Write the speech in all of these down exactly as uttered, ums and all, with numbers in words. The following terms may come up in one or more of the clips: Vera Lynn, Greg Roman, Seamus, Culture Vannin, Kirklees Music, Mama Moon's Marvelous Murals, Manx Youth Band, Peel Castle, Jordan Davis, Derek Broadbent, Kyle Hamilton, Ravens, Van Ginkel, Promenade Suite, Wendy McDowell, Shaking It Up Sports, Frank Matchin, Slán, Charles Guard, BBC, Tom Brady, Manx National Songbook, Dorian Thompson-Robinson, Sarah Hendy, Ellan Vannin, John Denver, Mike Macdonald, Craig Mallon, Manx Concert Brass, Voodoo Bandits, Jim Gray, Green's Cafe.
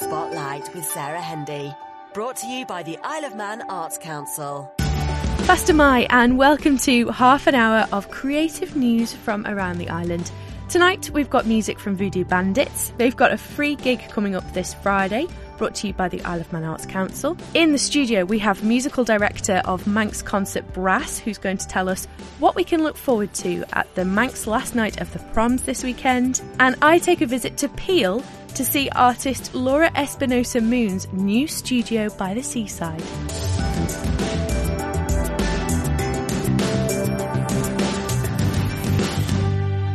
Spotlight with Sarah Hendy. Brought to you by the Isle of Man Arts Council. First of May, and welcome to half an hour of creative news from around the island. Tonight we've got music from Voodoo Bandits. They've got a free gig coming up this Friday, brought to you by the Isle of Man Arts Council. In the studio we have musical director of Manx Concert Brass, who's going to tell us what we can look forward to at the Manx Last Night of the Proms this weekend. And I take a visit to Peel to see artist Laura Espinosa Moon's new studio by the seaside.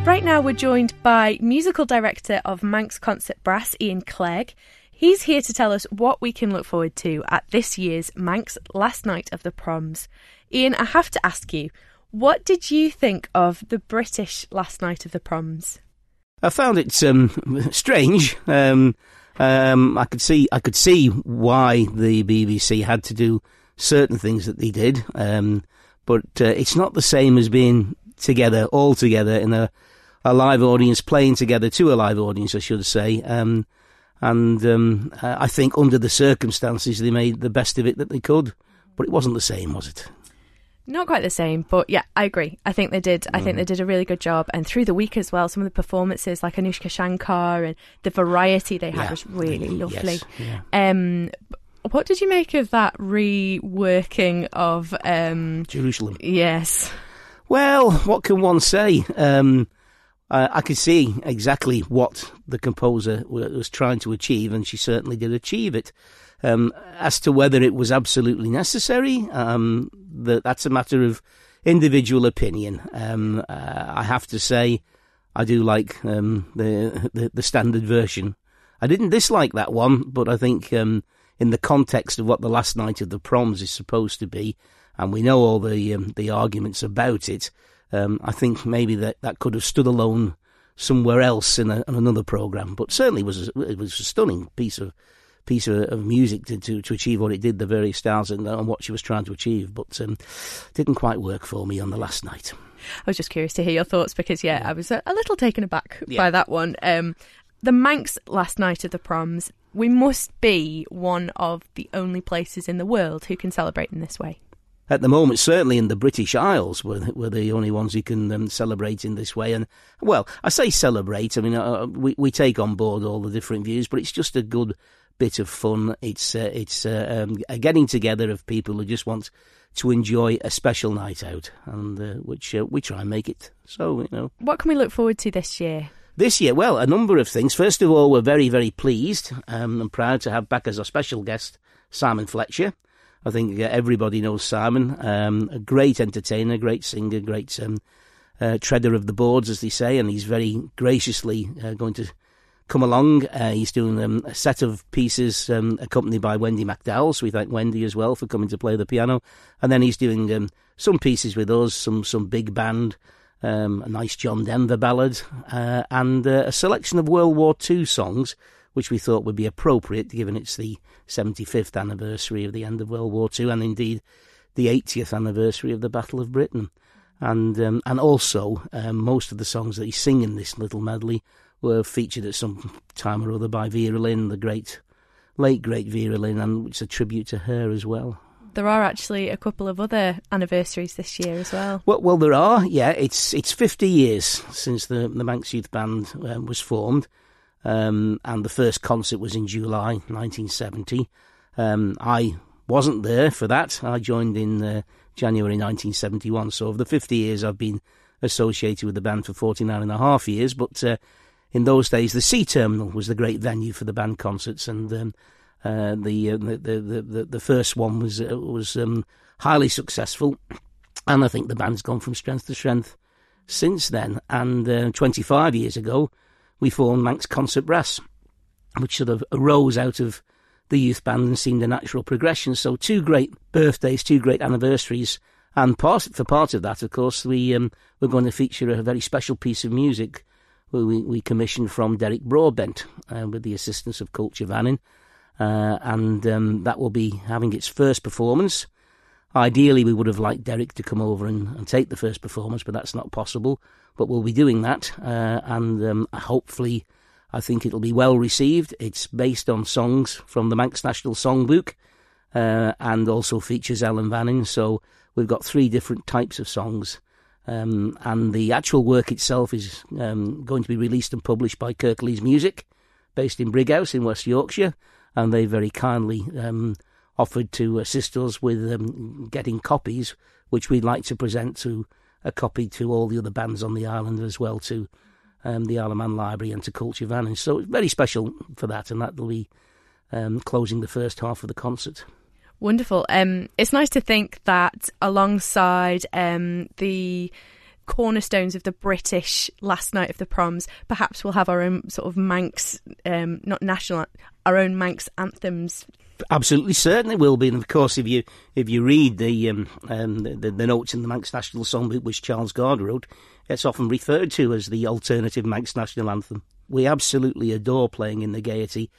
Right now we're joined by musical director of Manx Concert Brass, Ian Clegg. He's here to tell us what we can look forward to at this year's Manx Last Night of the Proms. Ian, I have to ask you, what did you think of the British Last Night of the Proms? I found it um, strange. Um, um, I could see, I could see why the B B C had to do certain things that they did, um, but uh, it's not the same as being together, all together in a. A live audience, playing together to a live audience, I should say. Um, and um, I think under the circumstances, they made the best of it that they could. But it wasn't the same, was it? Not quite the same, but yeah, I agree. I think they did. Mm. I think they did a really good job. And through the week as well, some of the performances like Anoushka Shankar and the variety they had yeah. was really lovely. Yes. Yeah. Um, what did you make of that reworking of... Um, Jerusalem. Yes. Well, what can one say? Um... Uh, I could see exactly what the composer was trying to achieve, and she certainly did achieve it. Um, as to whether it was absolutely necessary, um, the, that's a matter of individual opinion. Um, uh, I have to say, I do like um, the, the the standard version. I didn't dislike that one, but I think um, in the context of what the Last Night of the Proms is supposed to be, and we know all the um, the arguments about it. Um, I think maybe that, that could have stood alone somewhere else in, a, in another programme, but certainly was a, it was a stunning piece of piece of, of music to, to to achieve what it did, the various styles and, and what she was trying to achieve, but um, didn't quite work for me on the Last Night. I was just curious to hear your thoughts because, yeah, I was a, a little taken aback yeah. by that one. Um, the Manx Last Night of the Proms, we must be one of the only places in the world who can celebrate in this way. At the moment, certainly in the British Isles, we're, we're the only ones who can um, celebrate in this way. And, well, I say celebrate. I mean, uh, we, we take on board all the different views, but it's just a good bit of fun. It's uh, it's uh, um, a getting together of people who just want to enjoy a special night out, and uh, which uh, we try and make it. So, you know. What can we look forward to this year? This year, well, a number of things. First of all, we're very, very pleased um, and proud to have back as our special guest Simon Fletcher. I think everybody knows Simon, um, a great entertainer, great singer, great um, uh, treader of the boards, as they say, and he's very graciously uh, going to come along. Uh, he's doing um, a set of pieces um, accompanied by Wendy McDowell, so we thank Wendy as well for coming to play the piano. And then he's doing um, some pieces with us, some, some big band, um, a nice John Denver ballad, uh, and uh, a selection of World War Two songs, which we thought would be appropriate given it's the seventy-fifth anniversary of the end of World War Two and indeed the eightieth anniversary of the Battle of Britain. And um, and also um, most of the songs that he sings in this little medley were featured at some time or other by Vera Lynn, the great, late great Vera Lynn, and it's a tribute to her as well. There are actually a couple of other anniversaries this year as well. Well, well there are, yeah. It's it's fifty years since the, the Manx Youth Band um, was formed. Um, and the first concert was in July nineteen seventy. Um, I wasn't there for that. I joined in uh, January nineteen seventy-one. So over the fifty years, I've been associated with the band for forty-nine and a half years. But uh, in those days, the Sea Terminal was the great venue for the band concerts. And um, uh, the, uh, the, the the the first one was, uh, was um, highly successful. And I think the band's gone from strength to strength since then. And uh, twenty-five years ago, we formed Manx Concert Brass, which sort of arose out of the youth band and seemed a natural progression. So two great birthdays, two great anniversaries, and part, for part of that, of course, we um, we're going to feature a very special piece of music we, we commissioned from Derek Broadbent uh, with the assistance of Culture Vannin, uh, and um, that will be having its first performance. Ideally, we would have liked Derek to come over and, and take the first performance, but that's not possible. But we'll be doing that, uh, and um, hopefully I think it'll be well received. It's based on songs from the Manx National Songbook, uh, and also features Ellan Vannin. So we've got three different types of songs. Um, and the actual work itself is um, going to be released and published by Kirklees Music, based in Brighouse in West Yorkshire, and they very kindly um, offered to assist us with um, getting copies, which we'd like to present to a copy to all the other bands on the island as well, to um, the Isle of Man Library and to Culture Vannin. So it's very special for that, and that'll be um, closing the first half of the concert. Wonderful. Um, it's nice to think that alongside um, the cornerstones of the British last night of the proms, perhaps we'll have our own sort of Manx, um, not national, our own Manx anthems. Absolutely, certainly will be. And of course, if you if you read the um, um, the, the notes in the Manx National Songbook, which Charles Guard wrote, it's often referred to as the alternative Manx national anthem. We absolutely adore playing in the Gaiety.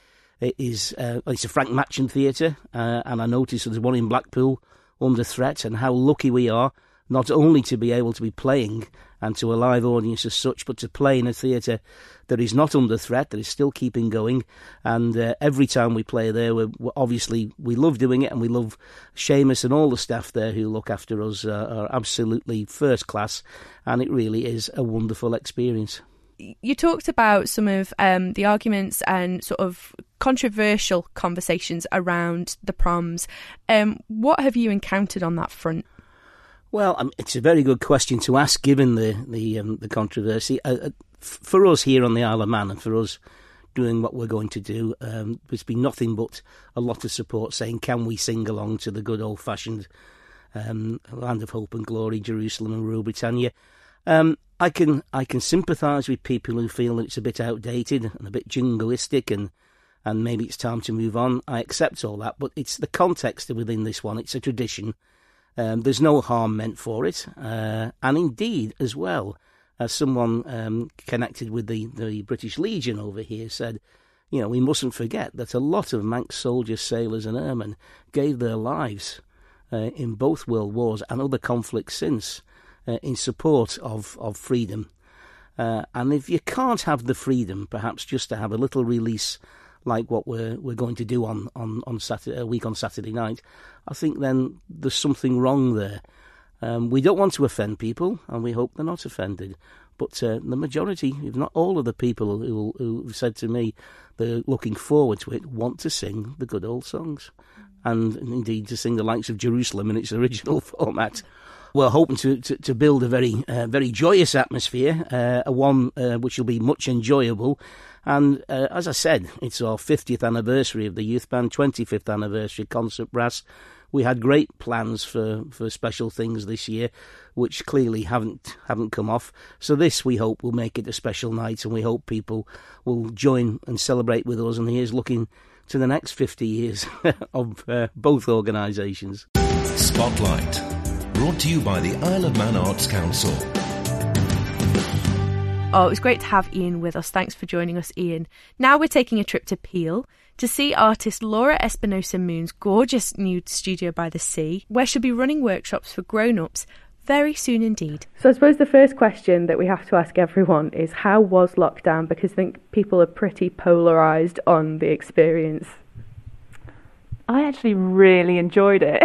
It is, uh, it's a Frank Matchin theatre, uh, and I noticed there's one in Blackpool under threat, and how lucky we are not only to be able to be playing and to a live audience as such, but to play in a theatre that is not under threat, that is still keeping going. And uh, every time we play there, we're, we're obviously we love doing it, and we love Seamus and all the staff there who look after us uh, are absolutely first class, and it really is a wonderful experience. You talked about some of um, the arguments and sort of controversial conversations around the proms. Um, what have you encountered on that front? Well, um, it's a very good question to ask, given the the, um, the controversy. Uh, uh, for us here on the Isle of Man, and for us doing what we're going to do, um, there's been nothing but a lot of support saying, can we sing along to the good old-fashioned um, Land of Hope and Glory, Jerusalem and Rule Britannia? Um, I can I can sympathise with people who feel that it's a bit outdated and a bit jingoistic, and, and maybe it's time to move on. I accept all that, but it's the context within this one. It's a tradition. Um, there's no harm meant for it. Uh, and indeed, as well, as someone um, connected with the, the British Legion over here said, you know, we mustn't forget that a lot of Manx soldiers, sailors and airmen gave their lives uh, in both world wars and other conflicts since, Uh, in support of, of freedom. Uh, and if you can't have the freedom, perhaps just to have a little release like what we're we're going to do on, on, on Saturday, a week on Saturday night, I think then there's something wrong there. Um, we don't want to offend people, and we hope they're not offended. But uh, the majority, if not all of the people who who said to me they're looking forward to it, want to sing the good old songs. And indeed to sing the likes of Jerusalem in its original format. We're hoping to, to, to build a very uh, very joyous atmosphere, uh, a one uh, which will be much enjoyable. And uh, as I said, it's our fiftieth anniversary of the Youth Band, twenty-fifth anniversary Concert Brass. We had great plans for, for special things this year, which clearly haven't haven't come off. So this, we hope, will make it a special night, and we hope people will join and celebrate with us. And here's looking to the next fifty years of uh, both organisations. Spotlight. Brought to you by the Isle of Man Arts Council. Oh, it was great to have Ian with us. Thanks for joining us, Ian. Now we're taking a trip to Peel to see artist Laura Espinosa Moon's gorgeous new studio by the sea, where she'll be running workshops for grown-ups very soon indeed. So I suppose the first question that we have to ask everyone is, how was lockdown? Because I think people are pretty polarised on the experience. I actually really enjoyed it.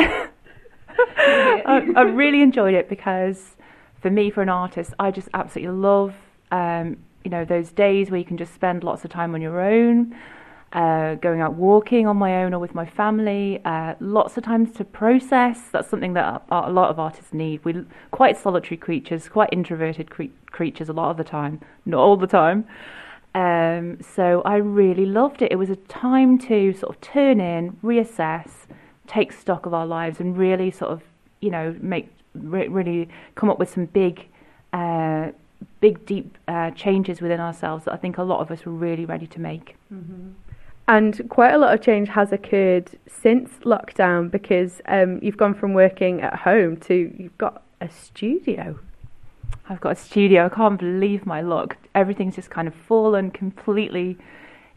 I, I really enjoyed it because, for me, for an artist, I just absolutely love, um, you know, those days where you can just spend lots of time on your own, uh, going out walking on my own or with my family, uh, lots of times to process. That's something that a, a lot of artists need. We're quite solitary creatures, quite introverted cre- creatures a lot of the time, not all the time. Um, so I really loved it. It was a time to sort of turn in, reassess, take stock of our lives, and really sort of, you know, make re- really come up with some big, uh, big, deep uh, changes within ourselves that I think a lot of us were really ready to make. Mm-hmm. And quite a lot of change has occurred since lockdown, because um, you've gone from working at home to you've got a studio. I've got a studio. I can't believe my luck. Everything's just kind of fallen completely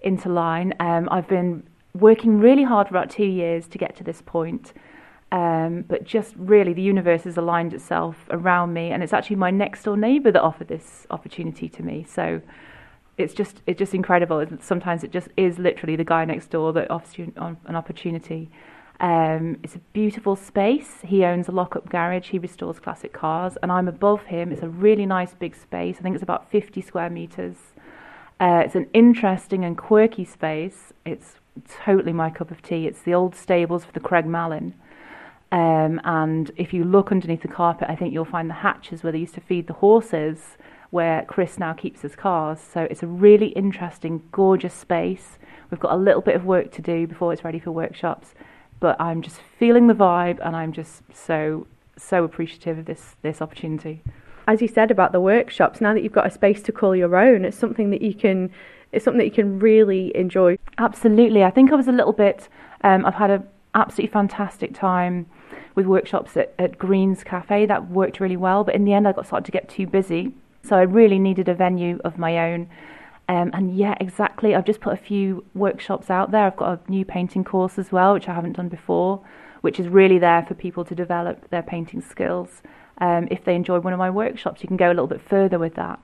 into line. Um, I've been working really hard for about two years to get to this point, um, but just really the universe has aligned itself around me, and it's actually my next door neighbour that offered this opportunity to me, so it's just it's just incredible. And sometimes it just is literally the guy next door that offers you an opportunity. Um, it's a beautiful space. He owns a lock-up garage. He restores classic cars, and I'm above him. It's a really nice big space. I think it's about fifty square metres. Uh, it's an interesting and quirky space. It's totally my cup of tea. It's the old stables for the Craig Mallon. Um, and if you look underneath the carpet, I think you'll find the hatches where they used to feed the horses, where Chris now keeps his cars. So it's a really interesting, gorgeous space. We've got a little bit of work to do before it's ready for workshops, but I'm just feeling the vibe, and I'm just so, so appreciative of this, this opportunity. As you said about the workshops, now that you've got a space to call your own, it's something that you can, it's something that you can really enjoy. Absolutely. I think I was a little bit, um, I've had an absolutely fantastic time with workshops at, at Green's Cafe. That worked really well, but in the end I got started to get too busy. So I really needed a venue of my own. Um, and yeah, exactly. I've just put a few workshops out there. I've got a new painting course as well, which I haven't done before, which is really there for people to develop their painting skills. Um, if they enjoy one of my workshops, you can go a little bit further with that.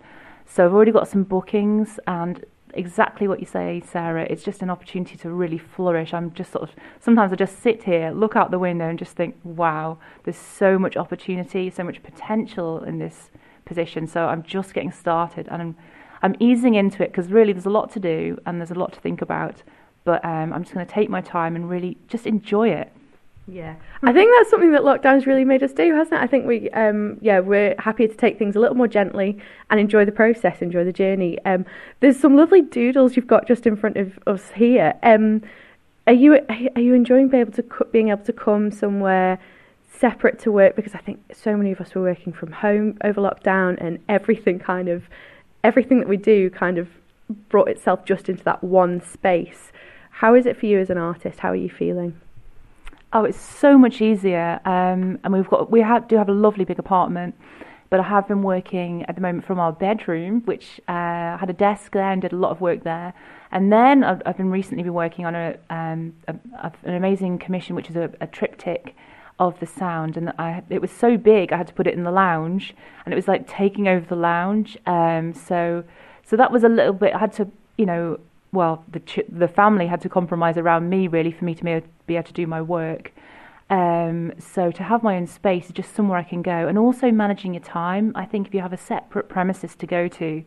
So I've already got some bookings, and exactly what you say, Sarah, it's just an opportunity to really flourish. I'm just sort of, sometimes I just sit here, look out the window and just think, wow, there's so much opportunity, so much potential in this position. So I'm just getting started, and I'm, I'm easing into it, because really there's a lot to do and there's a lot to think about, but um, I'm just going to take my time and really just enjoy it. Yeah, I think that's something that lockdown's really made us do, hasn't it? I think we, um, yeah, we're happier to take things a little more gently and enjoy the process, enjoy the journey. Um, there's some lovely doodles you've got just in front of us here. Um, are you are you enjoying being able to being able to come somewhere separate to work? Because I think so many of us were working from home over lockdown, and everything kind of everything that we do kind of brought itself just into that one space. How is it for you as an artist? How are you feeling? Oh, it's so much easier, um, and we've got we have, do have a lovely big apartment, but I have been working at the moment from our bedroom, which uh, had a desk there and did a lot of work there. And then I've, I've been recently been working on a, um, a, a an amazing commission, which is a, a triptych of the sound, and I it was so big I had to put it in the lounge, and it was like taking over the lounge. Um, so so that was a little bit. I had to, you know. Well, the ch- the family had to compromise around me, really, for me to ma- be able to do my work. Um, so to have my own space is just somewhere I can go. And also managing your time. I think if you have a separate premises to go to,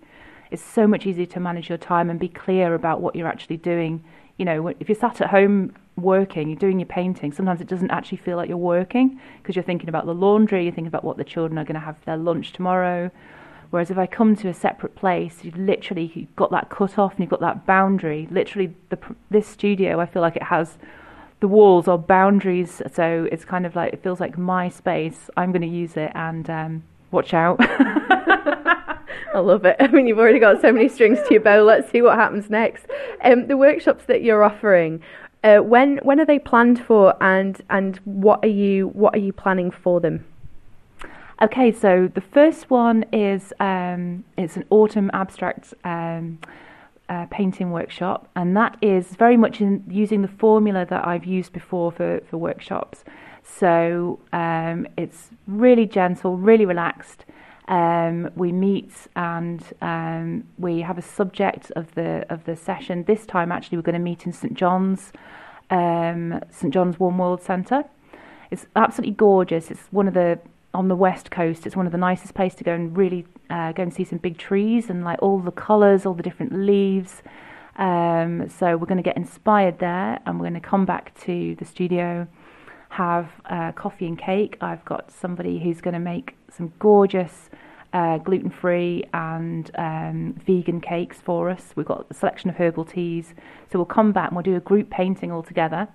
it's so much easier to manage your time and be clear about what you're actually doing. You know, if you're sat at home working, you're doing your painting, sometimes it doesn't actually feel like you're working, because you're thinking about the laundry, you're thinking about what the children are going to have for their lunch tomorrow. Whereas if I come to a separate place, you've literally you've got that cut off and you've got that boundary. Literally, the, this studio, I feel like it has the walls or boundaries. So it's kind of like, it feels like my space. I'm going to use it, and um, watch out. I love it. I mean, you've already got so many strings to your bow. Let's see what happens next. Um, the workshops that you're offering, uh, when when are they planned for, and and what are you what are you planning for them? Okay, so the first one is um, it's an autumn abstract um, uh, painting workshop, and that is very much in using the formula that I've used before for, for workshops. So um, it's really gentle, really relaxed. Um, we meet and um, we have a subject of the of the session. This time, actually, we're going to meet in Saint John's, um, Saint John's Warm World Centre. It's absolutely gorgeous. It's one of the on the west coast, it's one of the nicest places to go and really uh, go and see some big trees and like all the colours, all the different leaves. Um, so we're going to get inspired there, and we're going to come back to the studio, have uh, coffee and cake. I've got somebody who's going to make some gorgeous uh, gluten-free and um, vegan cakes for us. We've got a selection of herbal teas. So we'll come back and we'll do a group painting all together.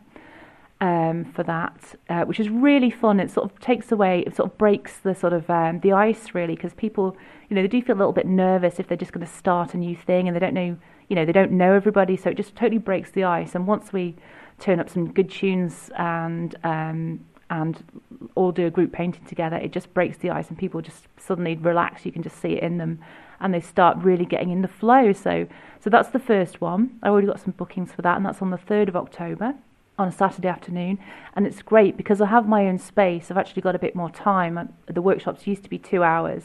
Um, for that, uh, which is really fun. It sort of takes away, it sort of breaks the sort of um, the ice, really, because people, you know, they do feel a little bit nervous if they're just going to start a new thing, and they don't know, you know, they don't know everybody, so it just totally breaks the ice. And once we turn up some good tunes and um, and all do a group painting together, it just breaks the ice, and people just suddenly relax. You can just see it in them, and they start really getting in the flow. So, so that's the first one. I already got some bookings for that, and that's on the third of October. On a Saturday afternoon, and it's great because I have my own space. I've actually got a bit more time. The workshops used to be two hours,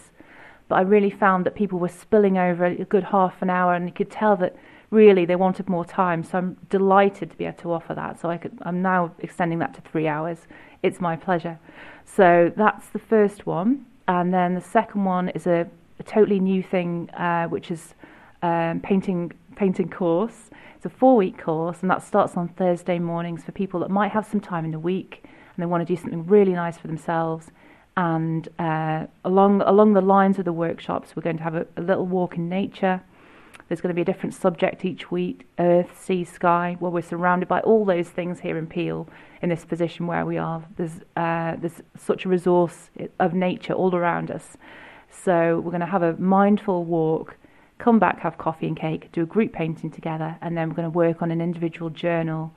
but I really found that people were spilling over a good half an hour, and you could tell that really they wanted more time. So I'm delighted to be able to offer that. So I could, I'm now extending that to three hours. It's my pleasure. So that's the first one. And then the second one is a, a totally new thing, uh, which is um, painting painting course. It's a four-week course, and that starts on Thursday mornings for people that might have some time in the week and they want to do something really nice for themselves. And uh, along along the lines of the workshops, we're going to have a, a little walk in nature. There's going to be a different subject each week: earth, sea, sky. Well, we're surrounded by all those things here in Peel, in this position where we are. There's uh, there's such a resource of nature all around us. So we're going to have a mindful walk, come back, have coffee and cake, do a group painting together, and then we're going to work on an individual journal,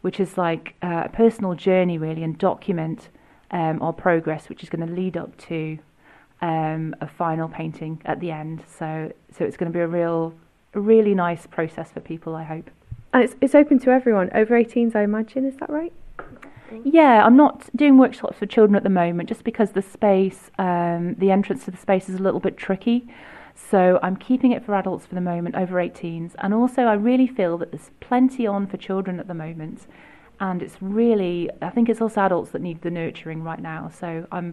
which is like uh, a personal journey, really, and document um, our progress, which is going to lead up to Um, a final painting at the end, so so it's going to be a real, a really nice process for people, I hope. And it's it's open to everyone over eighteens, I imagine. Is that right? Yeah, I'm not doing workshops for children at the moment, just because the space, um, the entrance to the space is a little bit tricky. So I'm keeping it for adults for the moment, over eighteens, and also I really feel that there's plenty on for children at the moment, and it's really, I think it's also adults that need the nurturing right now. So I'm.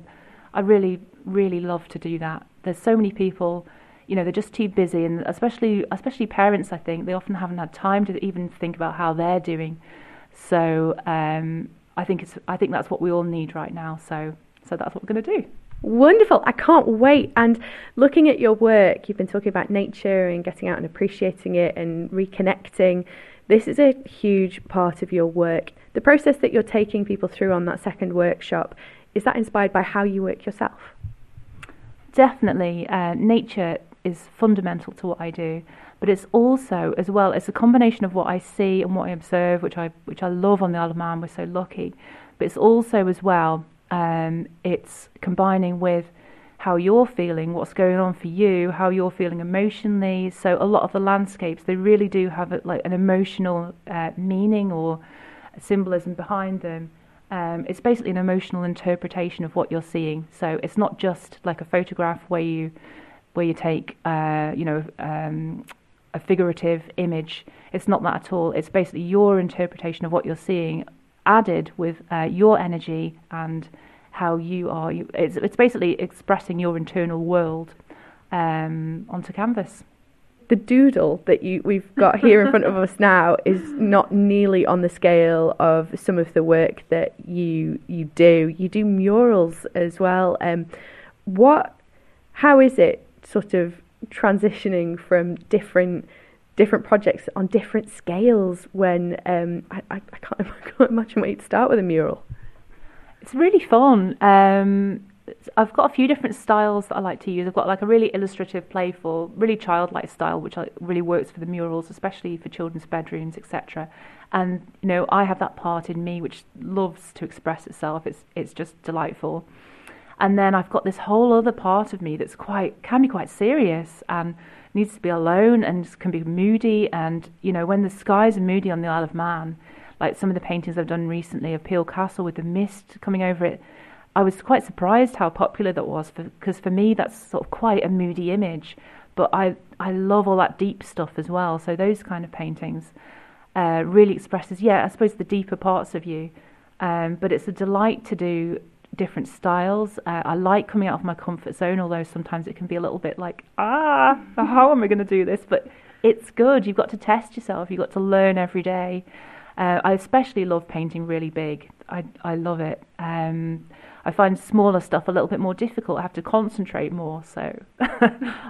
I really, really love to do that. There's so many people, you know, they're just too busy, and especially especially parents, I think, they often haven't had time to even think about how they're doing. So um, I think it's I think that's what we all need right now. So so that's what we're going to do. Wonderful. I can't wait. And looking at your work, you've been talking about nature and getting out and appreciating it and reconnecting. This is a huge part of your work. The process that you're taking people through on that second workshop, is that inspired by how you work yourself? Definitely. Uh, nature is fundamental to what I do, but it's also, as well, it's a combination of what I see and what I observe, which I which I love on the Isle of Man. We're so lucky. But it's also, as well, um, it's combining with how you're feeling, what's going on for you, how you're feeling emotionally. So a lot of the landscapes, they really do have a, like an emotional uh, meaning or symbolism behind them. Um, it's basically an emotional interpretation of what you're seeing. So it's not just like a photograph where you where you take uh, you know um, a figurative image. It's not that at all. It's basically your interpretation of what you're seeing, added with uh, your energy and how you are. You, it's it's basically expressing your internal world um, onto canvas. The doodle that you we've got here in front of us now is not nearly on the scale of some of the work that you you do. You do murals as well. Um, what, how is it sort of transitioning from different different projects on different scales? When um, I, I can't I can't imagine where you'd start with a mural. It's really fun. Um, I've got a few different styles that I like to use. I've got like a really illustrative, playful, really childlike style, which I, really works for the murals, especially for children's bedrooms, et cetera. And you know, I have that part in me which loves to express itself. It's it's just delightful. And then I've got this whole other part of me that's quite can be quite serious and needs to be alone and can be moody. And you know, when the skies are moody on the Isle of Man, like some of the paintings I've done recently of Peel Castle with the mist coming over it. I was quite surprised how popular that was, because for, for me that's sort of quite a moody image, but I I love all that deep stuff as well. So those kind of paintings uh, really expresses, yeah, I suppose the deeper parts of you. Um, but it's a delight to do different styles. Uh, I like coming out of my comfort zone, although sometimes it can be a little bit like, ah, how am I going to do this? But it's good. You've got to test yourself. You've got to learn every day. Uh, I especially love painting really big. I I love it. Um, I find smaller stuff a little bit more difficult. I have to concentrate more, so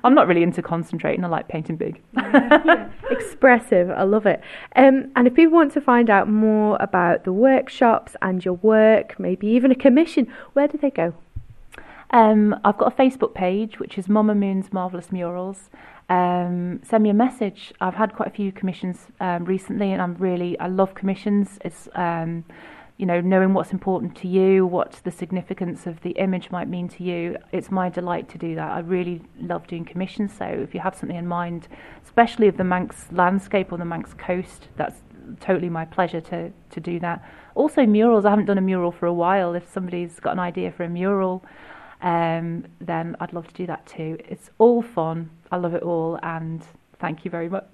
I'm not really into concentrating. I like painting big. Yeah. Expressive, I love it. Um, and if people want to find out more about the workshops and your work, maybe even a commission, where do they go? Um, I've got a Facebook page, which is Mama Moon's Marvelous Murals. Um, send me a message. I've had quite a few commissions um, recently, and I'm really, I love commissions. It's um, you know, knowing what's important to you, what the significance of the image might mean to you. It's my delight to do that. I really love doing commissions. So if you have something in mind, especially of the Manx landscape or the Manx coast, that's totally my pleasure to, to do that. Also murals. I haven't done a mural for a while. If somebody's got an idea for a mural, um, then I'd love to do that too. It's all fun. I love it all, and thank you very much.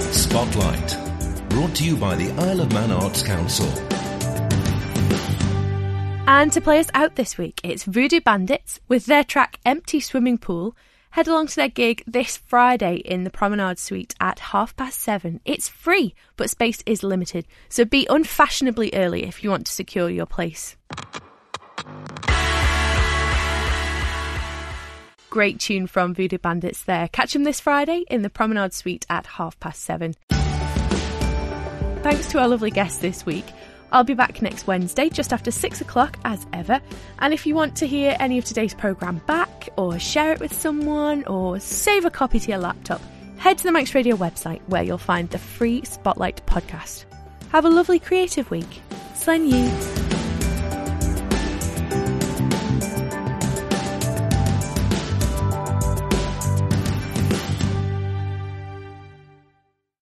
Spotlight, brought to you by the Isle of Man Arts Council. And to play us out this week, it's Voodoo Bandits with their track Empty Swimming Pool. Head along to their gig this Friday in the Promenade Suite at half past seven. It's free, but space is limited, so be unfashionably early if you want to secure your place. Great tune from Voodoo Bandits there. Catch them this Friday in the Promenade Suite at half past seven. Thanks to our lovely guests this week. I'll be back next Wednesday just after six o'clock as ever, and if you want to hear any of today's programme back or share it with someone or save a copy to your laptop, head to the Manx Radio website where you'll find the free Spotlight podcast. Have a lovely creative week. Slán you.